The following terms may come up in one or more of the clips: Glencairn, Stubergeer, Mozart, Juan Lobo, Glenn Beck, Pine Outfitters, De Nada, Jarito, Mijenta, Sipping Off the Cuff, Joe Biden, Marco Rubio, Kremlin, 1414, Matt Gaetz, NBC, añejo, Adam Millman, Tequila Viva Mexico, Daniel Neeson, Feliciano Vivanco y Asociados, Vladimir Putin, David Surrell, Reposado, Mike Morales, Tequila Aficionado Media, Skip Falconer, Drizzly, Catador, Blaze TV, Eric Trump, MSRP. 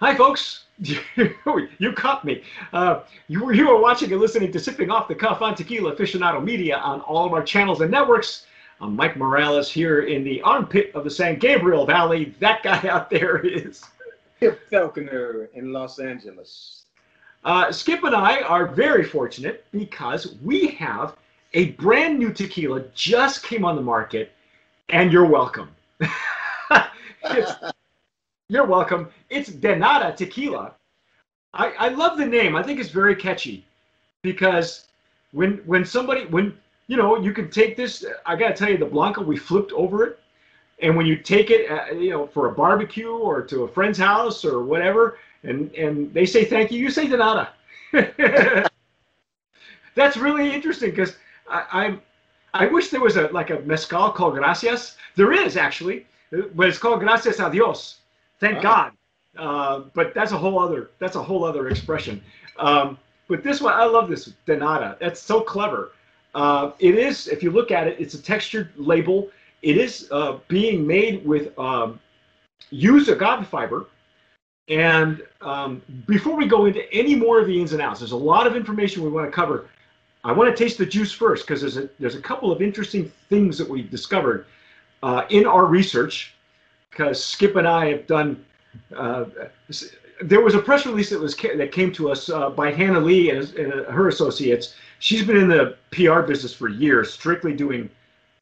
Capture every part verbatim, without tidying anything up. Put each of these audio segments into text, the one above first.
Hi, folks. You caught me. Uh, you, you are watching and listening to Sipping Off the Cuff on Tequila Aficionado Media on all of our channels and networks. I'm Mike Morales here in the armpit of the San Gabriel Valley. That guy out there is Skip Falconer in Los Angeles. Uh, Skip and I are very fortunate because we have a brand new tequila just came on the market, and you're welcome. It's, you're welcome. It's De Nada Tequila. I, I love the name. I think it's very catchy because when when somebody, when, you know, you can take this, I got to tell you, the Blanco, we flipped over it. And when you take it, uh, you know, for a barbecue or to a friend's house or whatever, and, and they say thank you, you say De Nada. That's really interesting because I, I I wish there was a like a mezcal called Gracias. There is, actually, but it's called Gracias a Dios. Thank God. Uh, but that's a whole other that's a whole other expression. Um, but this one, I love this De Nada. That's so clever. Uh, it is, if you look at it, it's a textured label. It is uh, being made with um, used agave fiber. And um, before we go into any more of the ins and outs, there's a lot of information we want to cover. I want to taste the juice first because there's a there's a couple of interesting things that we discovered uh, in our research. Because Skip and I have done, uh, there was a press release that was that came to us uh, by Hannah Lee and, and her associates. She's been in the P R business for years, strictly doing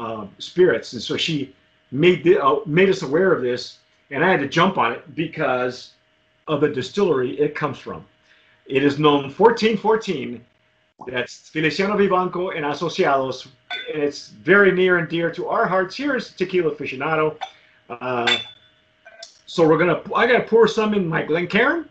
uh, spirits, and so she made the, uh, made us aware of this, and I had to jump on it because of the distillery it comes from. It is known fourteen fourteen. That's Feliciano Vivanco and Asociados. And it's very near and dear to our hearts. Here's Tequila Aficionado. Uh, so we're gonna. I gotta pour some in my Glencairn,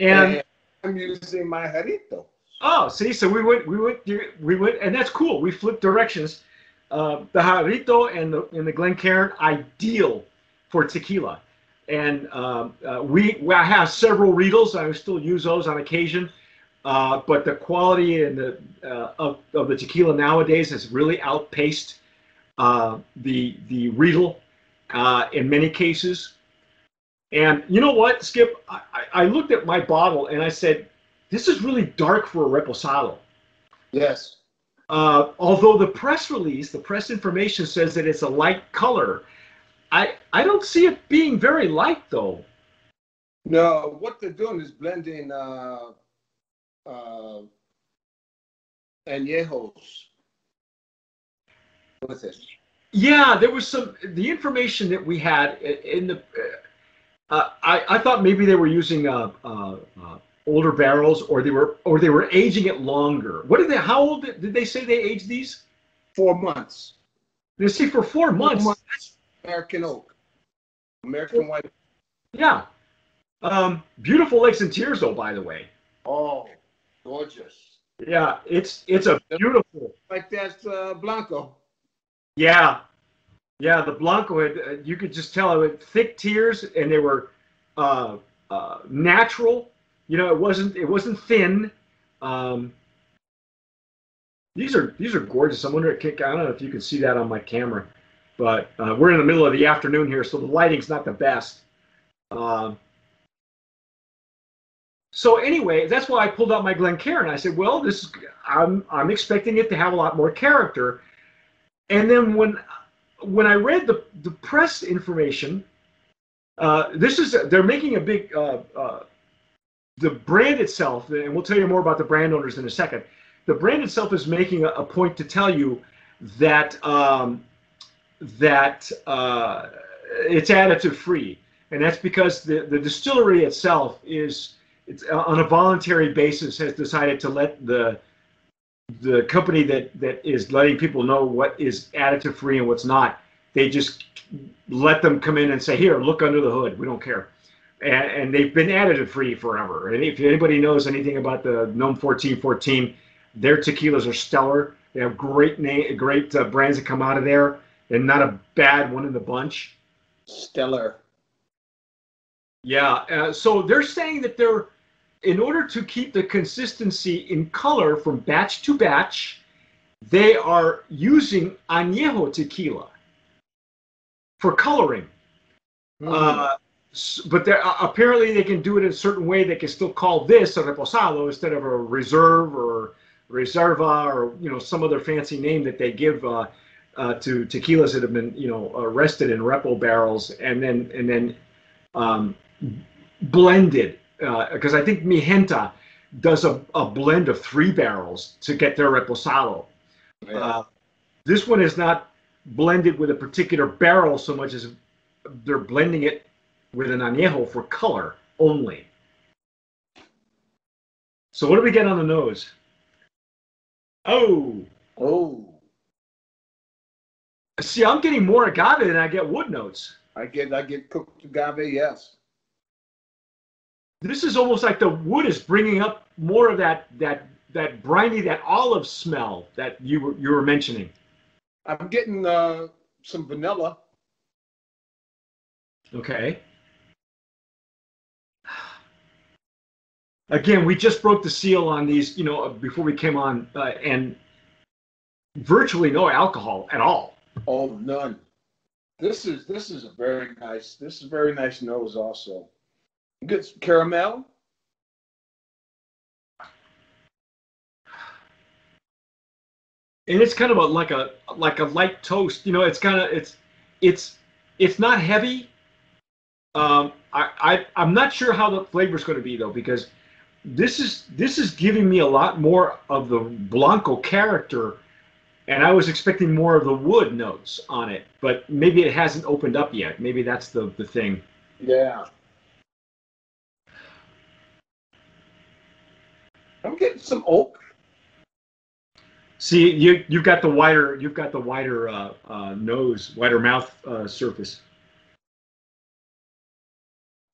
and, and I'm using my Jarito. Oh, see, so we went, we went, we went, and that's cool. We flipped directions. Uh, the Jarito and the and the Glencairn, ideal for tequila, and um, uh, we, we I have several Riedels. I still use those on occasion, uh, but the quality and the uh, of of the tequila nowadays has really outpaced uh, the the Riedel. Uh, in many cases. And you know what, Skip? I, I looked at my bottle and I said, this is really dark for a Reposado. Yes. Uh, although the press release, the press information says that it's a light color. I, I don't see it being very light, though. No, what they're doing is blending uh, uh, añejos with it. Yeah, there was some, the information that we had in the, uh, I, I thought maybe they were using uh, uh, uh, older barrels or they were, or they were aging it longer. What did they, how old did, did they say they aged these? Four months. You see, for four months. Four months. American oak. American white. Yeah. Um, beautiful Lakes and Tears, though, by the way. Oh, gorgeous. Yeah, it's, it's a beautiful. Like that uh, Blanco. Yeah, yeah. The Blanco, had, uh, you could just tell it had thick tears, and they were uh, uh, natural. You know, it wasn't it wasn't thin. Um, these are these are gorgeous. I'm wondering, I don't know if you can see that on my camera, but uh, we're in the middle of the afternoon here, so the lighting's not the best. Uh, so anyway, that's why I pulled out my Glencairn. I said, well, this is, I'm I'm expecting it to have a lot more character. And then when, when I read the the press information, uh, this is they're making a big uh, uh, the brand itself, and we'll tell you more about the brand owners in a second. The brand itself is making a, a point to tell you that um, that uh, it's additive free, and that's because the the distillery itself is it's on a voluntary basis has decided to let the the company that that is letting people know what is additive free and what's not, they just let them come in and say, here, look under the hood, we don't care. And, and they've been additive free forever. And if anybody knows anything about the Gnome fourteen fourteen, their tequilas are stellar. They have great name, great uh, brands that come out of there, and not a bad one in the bunch. Stellar. Yeah. Uh, so they're saying that they're, in order to keep the consistency in color from batch to batch, they are using añejo tequila for coloring. Mm. Uh, But uh, apparently they can do it in a certain way. They can still call this a reposado instead of a reserve or reserva or, you know, some other fancy name that they give uh, uh, to tequilas that have been, you know, uh, rested in repo barrels and then and then um, blended. Because uh, I think Mijenta does a, a blend of three barrels to get their reposado. Yeah. Uh, this one is not blended with a particular barrel so much as they're blending it with an añejo for color only. So what do we get on the nose? Oh. Oh. See, I'm getting more agave than I get wood notes. I get I get cooked agave, yes. This is almost like the wood is bringing up more of that that that briny, that olive smell that you were you were mentioning. I'm getting uh, some vanilla. Okay. Again, we just broke the seal on these, you know, before we came on, uh, and virtually no alcohol at all. Oh, none. This is this is a very nice. This is very nice nose also. Good caramel. And it's kind of a, like a like a light toast, you know. It's kind of it's it's it's not heavy. Um, I, I I'm not sure how the flavor is going to be though, because this is this is giving me a lot more of the Blanco character, and I was expecting more of the wood notes on it, but maybe it hasn't opened up yet. Maybe that's the the thing. Yeah. I'm getting some oak. See, you you've got the wider you've got the wider uh, uh, nose, wider mouth uh, surface.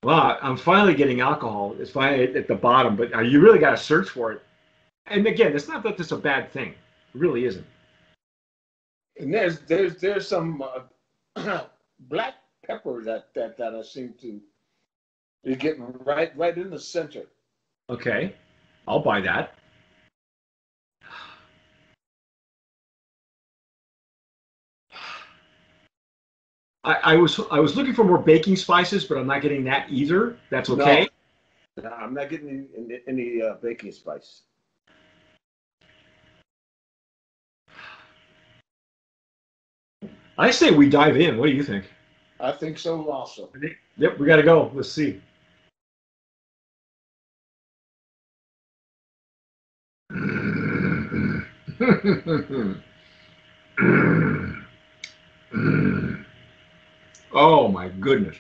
Wow, I'm finally getting alcohol. It's finally at the bottom, but you really got to search for it. And again, it's not that this is a bad thing. It really isn't. And there's there's there's some uh, black pepper that, that that I seem to be getting right right in the center. Okay, I'll buy that. I, I was I was looking for more baking spices, but I'm not getting that either. That's okay. No, no, I'm not getting any, any uh, baking spice. I say we dive in. What do you think? I think so also. Yep, we got to go. Let's see. Oh my goodness.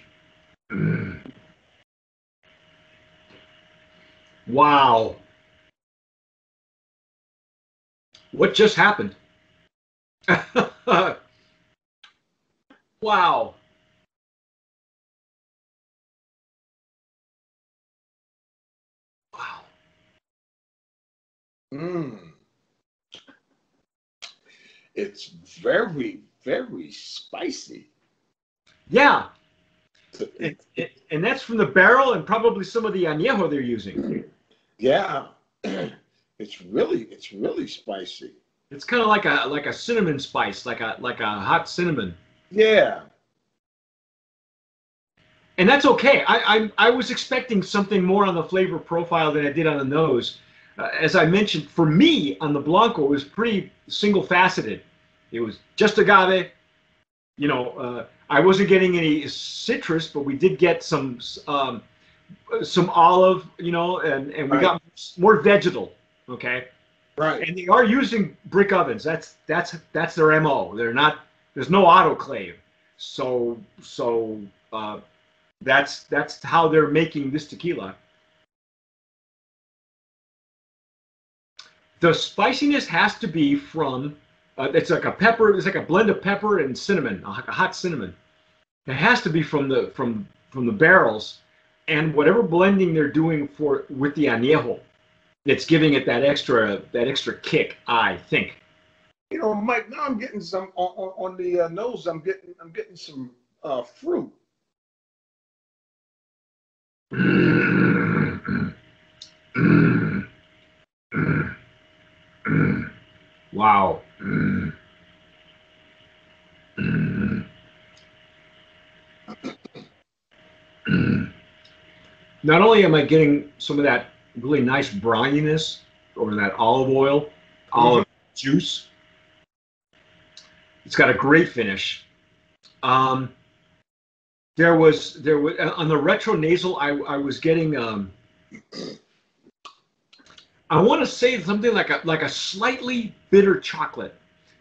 Wow. What just happened? Wow. Wow. Mm. It's very, very spicy. Yeah, it, it, and that's from the barrel and probably some of the añejo they're using. Yeah, it's really it's really spicy. It's kind of like a like a cinnamon spice, like a like a hot cinnamon. Yeah, and that's okay. I I, I was expecting something more on the flavor profile than I did on the nose. Uh, as I mentioned, for me on the Blanco, it was pretty single faceted. It was just agave, you know. Uh, I wasn't getting any citrus, but we did get some um, some olive, you know, and, and we right. got more vegetal, okay? Right. And they are using brick ovens. That's that's that's their M O. They're not. There's no autoclave, so so uh, that's that's how they're making this tequila. The spiciness has to be from. Uh, it's like a pepper. It's like a blend of pepper and cinnamon, a hot cinnamon. It has to be from the from from the barrels, and whatever blending they're doing for with the añejo, it's giving it that extra that extra kick. I think. You know, Mike. Now I'm getting some on, on, on the uh, nose. I'm getting I'm getting some uh, fruit. Wow. Mm. Mm. Not only am I getting some of that really nice brininess over that olive oil, olive mm-hmm. juice. It's got a great finish. Um, there was there was on the retronasal. I I was getting. Um, I want to say something like a like a slightly bitter chocolate,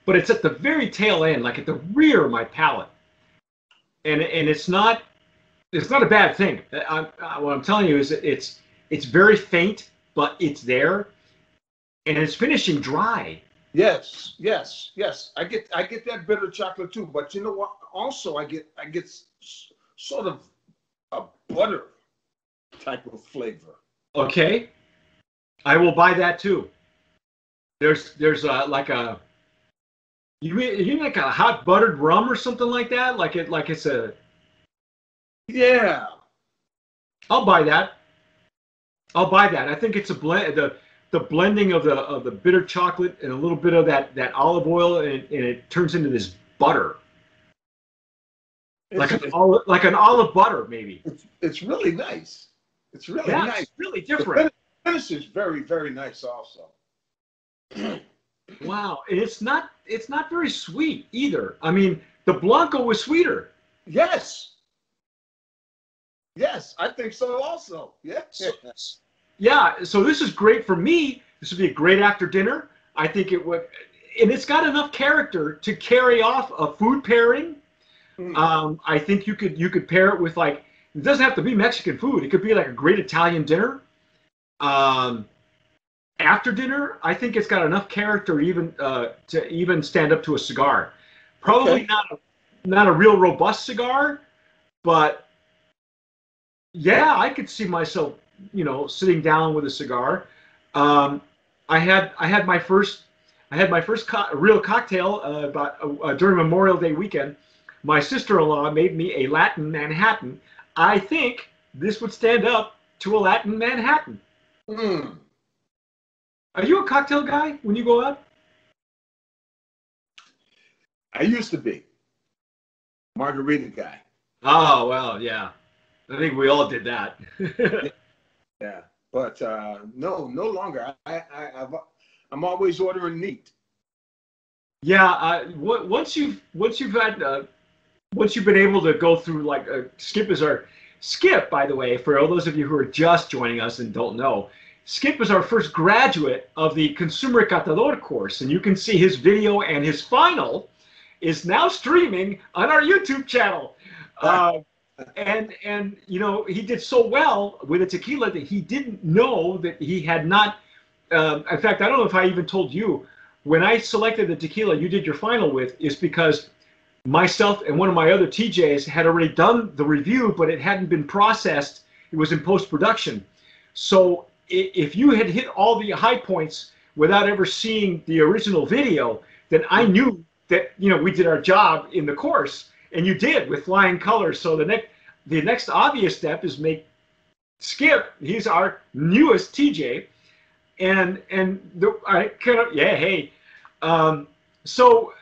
but it's at the very tail end, like at the rear of my palate, and and it's not it's not a bad thing. I, I, what I'm telling you is it's it's very faint, but it's there, and it's finishing dry. Yes, yes, yes. I get I get that bitter chocolate too, but you know what? Also, I get I get sort of a butter type of flavor. Okay. I will buy that too. There's there's a like a you mean you mean like a hot buttered rum or something like that? Like it like it's a yeah. I'll buy that. I'll buy that. I think it's a blend the the blending of the of the bitter chocolate and a little bit of that that olive oil and, and it turns into this butter. It's, like an olive like an olive butter maybe. It's, it's really nice. It's really yeah, nice. It's really different. This is very, very nice also. Wow. And it's not it's not very sweet either. I mean, the Blanco was sweeter. Yes. Yes, I think so also. Yes. yes. Yeah, so this is great for me. This would be a great after dinner. I think it would, and it's got enough character to carry off a food pairing. Mm. Um, I think you could you could pair it with like, it doesn't have to be Mexican food. It could be like a great Italian dinner. Um, after dinner, I think it's got enough character even uh, to even stand up to a cigar. Probably okay. not a, not a real robust cigar, but yeah, I could see myself, you know, sitting down with a cigar. Um, I had I had my first I had my first co real cocktail uh, about uh, during Memorial Day weekend. My sister-in-law made me a Latin Manhattan. I think this would stand up to a Latin Manhattan. Mm. Are you a cocktail guy when you go out? I used to be. Margarita guy. Oh, well, yeah. I think we all did that. Yeah, but uh, no, no longer. I, I, I've, I'm always ordering neat. Yeah, uh, once you've once you've had uh, once you've been able to go through like uh, Skip is our. Skip, by the way, for all those of you who are just joining us and don't know, Skip is our first graduate of the Consumer Catador course, and you can see his video and his final is now streaming on our YouTube channel. Uh, and, and you know, he did so well with the tequila that he didn't know that he had not, uh, in fact, I don't know if I even told you, when I selected the tequila you did your final with is because myself and one of my other T Js had already done the review, but it hadn't been processed. It was in post-production. So if you had hit all the high points without ever seeing the original video, then I knew that, you know, we did our job in the course, and you did with flying colors. So the next the next obvious step is make Skip. He's our newest T J, and and the, I kind of yeah hey, um, so.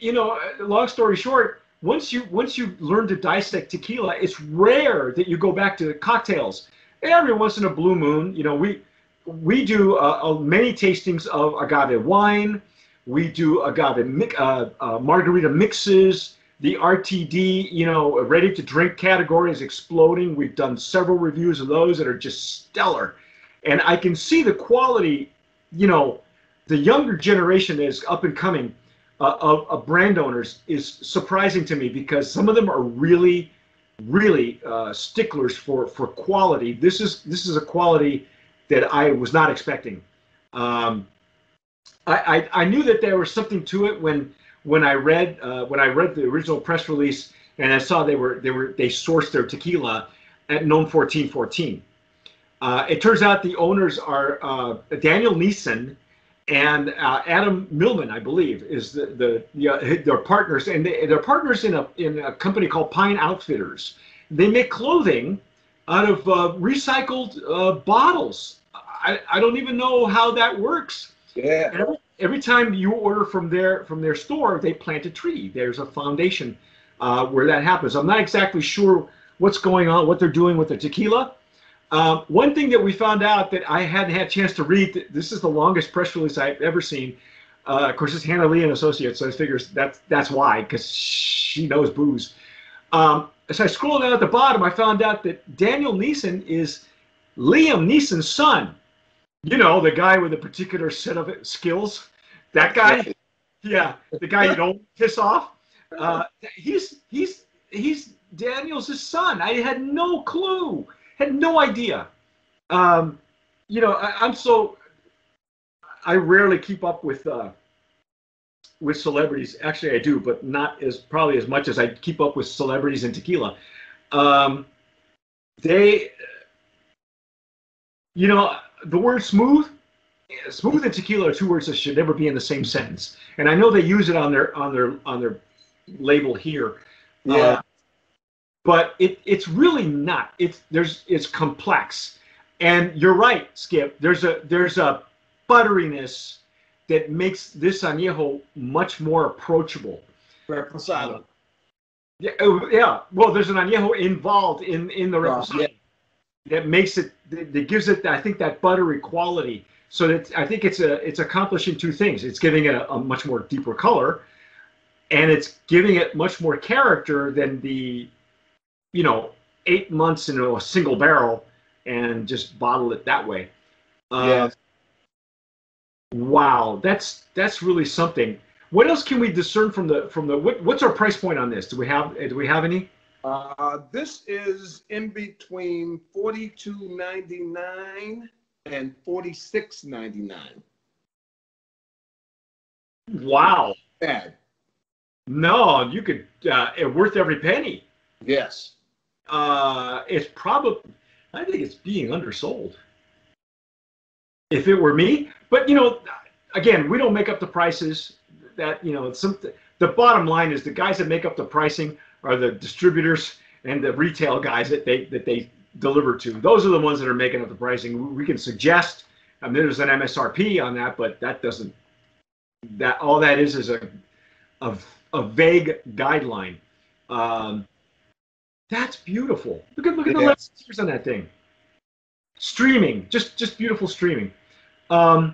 You know, long story short, once you once you learn to dissect tequila, it's rare that you go back to cocktails. Every once in a blue moon, you know, we we do uh, uh, many tastings of agave wine. We do agave uh, uh, margarita mixes. The R T D, you know, ready to drink category is exploding. We've done several reviews of those that are just stellar, and I can see the quality. You know, the younger generation is up and coming. Uh, of, of brand owners is surprising to me because some of them are really, really uh, sticklers for for quality. This is this is a quality that I was not expecting. Um, I, I I knew that there was something to it when when I read uh, when I read the original press release and I saw they were they were they sourced their tequila at Nome fourteen fourteen. Uh, it turns out the owners are uh, Daniel Neeson. And uh, Adam Millman, I believe, is the the yeah, their partners, and they, they're partners in a in a company called Pine Outfitters. They make clothing out of uh, recycled uh, bottles. I, I don't even know how that works. Yeah. Every, every time you order from their from their store, they plant a tree. There's a foundation uh, where that happens. I'm not exactly sure what's going on, what they're doing with the tequila. Um, one thing that we found out that I hadn't had a chance to read, this is the longest press release I've ever seen. Uh, of course, it's Hannah Lee and Associates, so I figure that's, that's why, because she knows booze. Um, as I scrolled down at the bottom, I found out that Daniel Neeson is Liam Neeson's son. You know, the guy with a particular set of skills. That guy? Yeah, the guy you don't piss off. Uh, he's, he's, he's Daniel's son. I had no clue. Had no idea. Um, you know, I, I'm so, I rarely keep up with uh, with celebrities. Actually, I do, but not as probably as much as I keep up with celebrities in tequila. Um, they, you know, the word smooth, smooth and tequila are two words that should never be in the same sentence. And I know they use it on their on their on their label here. Yeah. Uh, But it, it's really not. It's there's it's complex, and you're right, Skip. There's a there's a butteriness that makes this añejo much more approachable. Reposado. Yeah, yeah. Well, there's an añejo involved in in the reposado uh, yeah. that makes it that, that gives it I think that buttery quality. So that I think it's a it's accomplishing two things. It's giving it a, a much more deeper color, and it's giving it much more character than the you know, eight months in a single barrel and just bottle it that way. Uh, yes. Wow, that's that's really something. What else can we discern from the from the? What, what's our price point on this? Do we have do we have any? Uh, this is in between forty-two ninety-nine and forty-six ninety-nine. Wow. Not bad. No, you could. Uh, it's worth every penny. Yes. Uh, it's probably, I think it's being undersold. If it were me, but you know, again, we don't make up the prices that, you know, some, the bottom line is the guys that make up the pricing are the distributors and the retail guys that they, that they deliver to. Those are the ones that are making up the pricing. We can suggest, I mean, there's an M S R P on that, but that doesn't, that all that is, is a, a, a vague guideline. Um, That's beautiful. Look at look at yeah. the last years on that thing. Streaming, just just beautiful streaming. Um,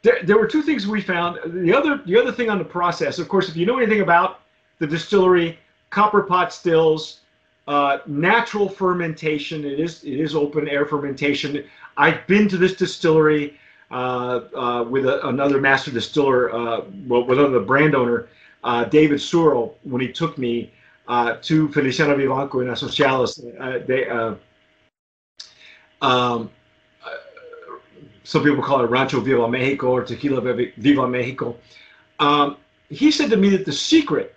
there there were two things we found. The other the other thing on the process, of course, if you know anything about the distillery, copper pot stills, uh, natural fermentation. It is it is open air fermentation. I've been to this distillery uh, uh, with a, another master distiller, uh, well, with another brand owner, uh, David Surrell, when he took me. Uh, to Feliciano Vivanco and Asociados, uh, they, uh, um, uh, some people call it Rancho Viva Mexico or Tequila Viva Mexico. Um, he said to me that the secret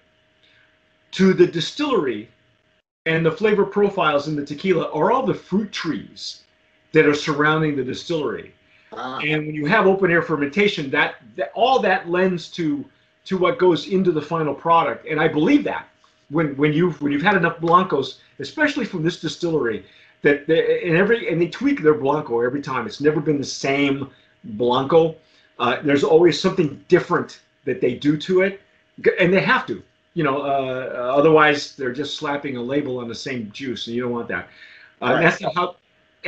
to the distillery and the flavor profiles in the tequila are all the fruit trees that are surrounding the distillery. Ah. And when you have open air fermentation, that, that all that lends to to what goes into the final product, and I believe that. When when you've when you've had enough blancos, especially from this distillery, that they, and every and they tweak their blanco every time. It's never been the same blanco. Uh, there's always something different that they do to it, and they have to, you know. Uh, otherwise, they're just slapping a label on the same juice, and you don't want that. Uh, right. And that's not how.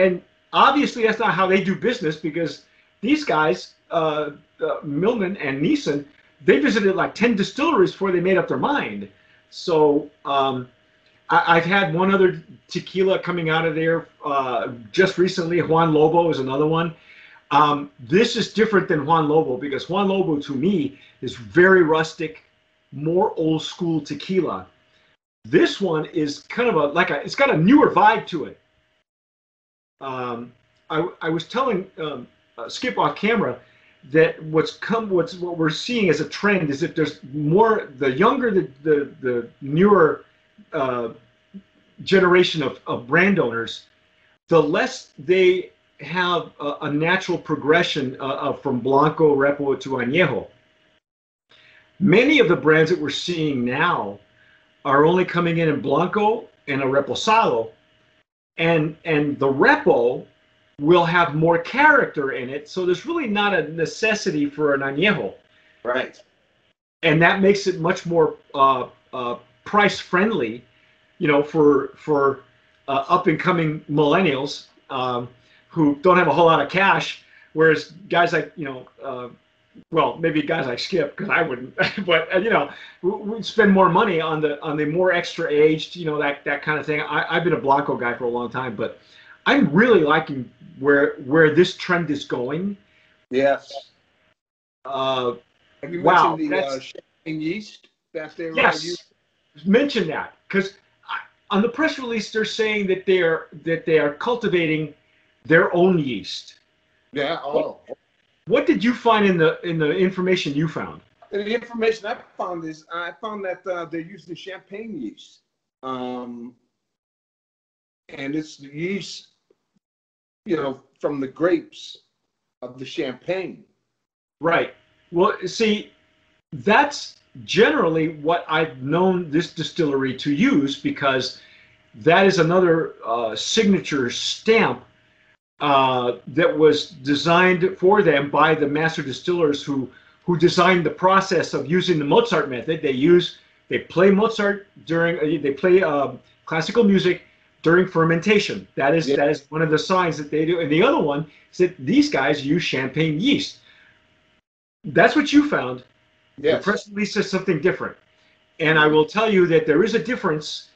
And obviously, that's not how they do business because these guys, uh, uh, Millman and Neeson, they visited like ten distilleries before they made up their mind. So um, I, I've had one other tequila coming out of there uh, just recently. Juan Lobo is another one. Um, this is different than Juan Lobo because Juan Lobo, to me, is very rustic, more old school tequila. This one is kind of a like a. It's got a newer vibe to it. Um, I I was telling um, Skip off camera. That what's come, what's what we're seeing as a trend is that there's more the younger the the, the newer uh, generation of, of brand owners, the less they have a, a natural progression uh, of from Blanco, Repo to Añejo. Many of the brands that we're seeing now are only coming in in Blanco and a Reposado, and and the Repo will have more character in it, so there's really not a necessity for an añejo. Right. And that makes it much more uh, uh, price-friendly you know, for for uh, up and coming millennials um, who don't have a whole lot of cash. Whereas guys like, you know, uh, well, maybe guys like Skip, because I wouldn't, but uh, you know, we'd spend more money on the on the more extra aged, you know, that that kind of thing. I, I've been a Blanco guy for a long time, but I'm really liking where where this trend is going. Yes. Uh, Have you wow, mentioned the uh, shipping yeast back there? Yes, you? Mention that, because on the press release they're saying that they are that they are cultivating their own yeast. Yeah. Oh. What, what did you find in the in the information you found? The information I found is I found that uh, they're using champagne yeast, um, and it's the yeast, you know, from the grapes of the champagne. Right. Well, see, that's generally what I've known this distillery to use, because that is another uh, signature stamp uh, that was designed for them by the master distillers who who designed the process of using the Mozart method. They use they play Mozart during they play uh, classical music during fermentation. That is yeah. that is one of the signs that they do, and the other one is that these guys use champagne yeast. That's what you found. Yes. The press release says something different, and I will tell you that there is a difference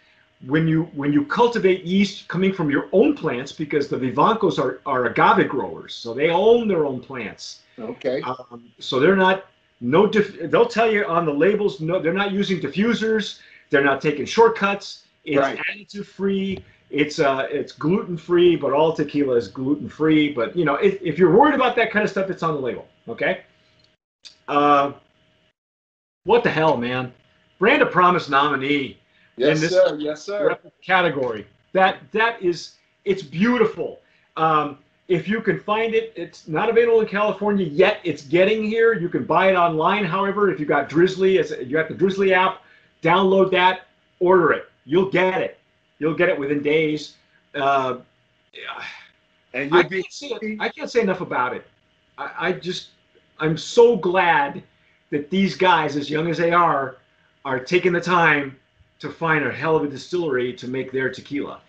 when you when you cultivate yeast coming from your own plants, because the Vivancos are are agave growers, so they own their own plants. Okay. Um, so they're not no. Diff, they'll tell you on the labels. No, they're not using diffusers. They're not taking shortcuts. It's right. additive free. It's uh it's gluten free, but all tequila is gluten free. But you know, if if you're worried about that kind of stuff, it's on the label. Okay. Uh, what the hell, man? Brand of Promise nominee. Yes, in this sir. Yes, sir. Category. That that is, it's beautiful. Um, if you can find it, it's not available in California yet. It's getting here. You can buy it online. However, if you got Drizzly, it's, you got the Drizzly app. Download that. Order it. You'll get it. You'll get it within days. Uh, and I can't, see it. I can't say enough about it. I, I just. I'm so glad that these guys, as young as they are, are taking the time to find a hell of a distillery to make their tequila.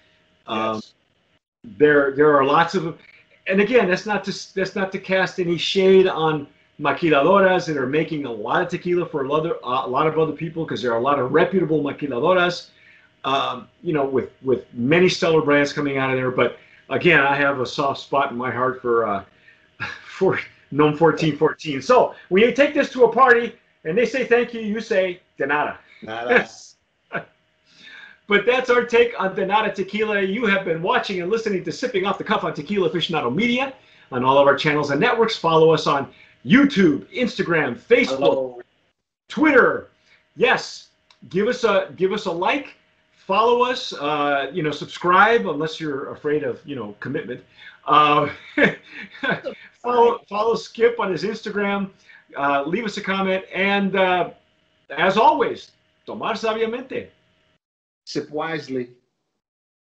Um, yes. There, there are lots of, and again, that's not to that's not to cast any shade on maquiladoras that are making a lot of tequila for a lot of, uh, a lot of other people, because there are a lot of reputable maquiladoras, um, you know, with with many stellar brands coming out of there. But again, I have a soft spot in my heart for uh, for. Nom fourteen fourteen. So when you take this to a party and they say thank you, you say de nada. Nada. But that's our take on De Nada Tequila. You have been watching and listening to Sipping Off the Cuff on Tequila Aficionado Media on all of our channels and networks. Follow us on YouTube, Instagram, Facebook, Hello. Twitter. Yes, give us a give us a like. Follow us, uh, you know, subscribe, unless you're afraid of, you know, commitment. Uh, follow, follow Skip on his Instagram. Uh, leave us a comment. And uh, as always, tomar sabiamente. Sip wisely.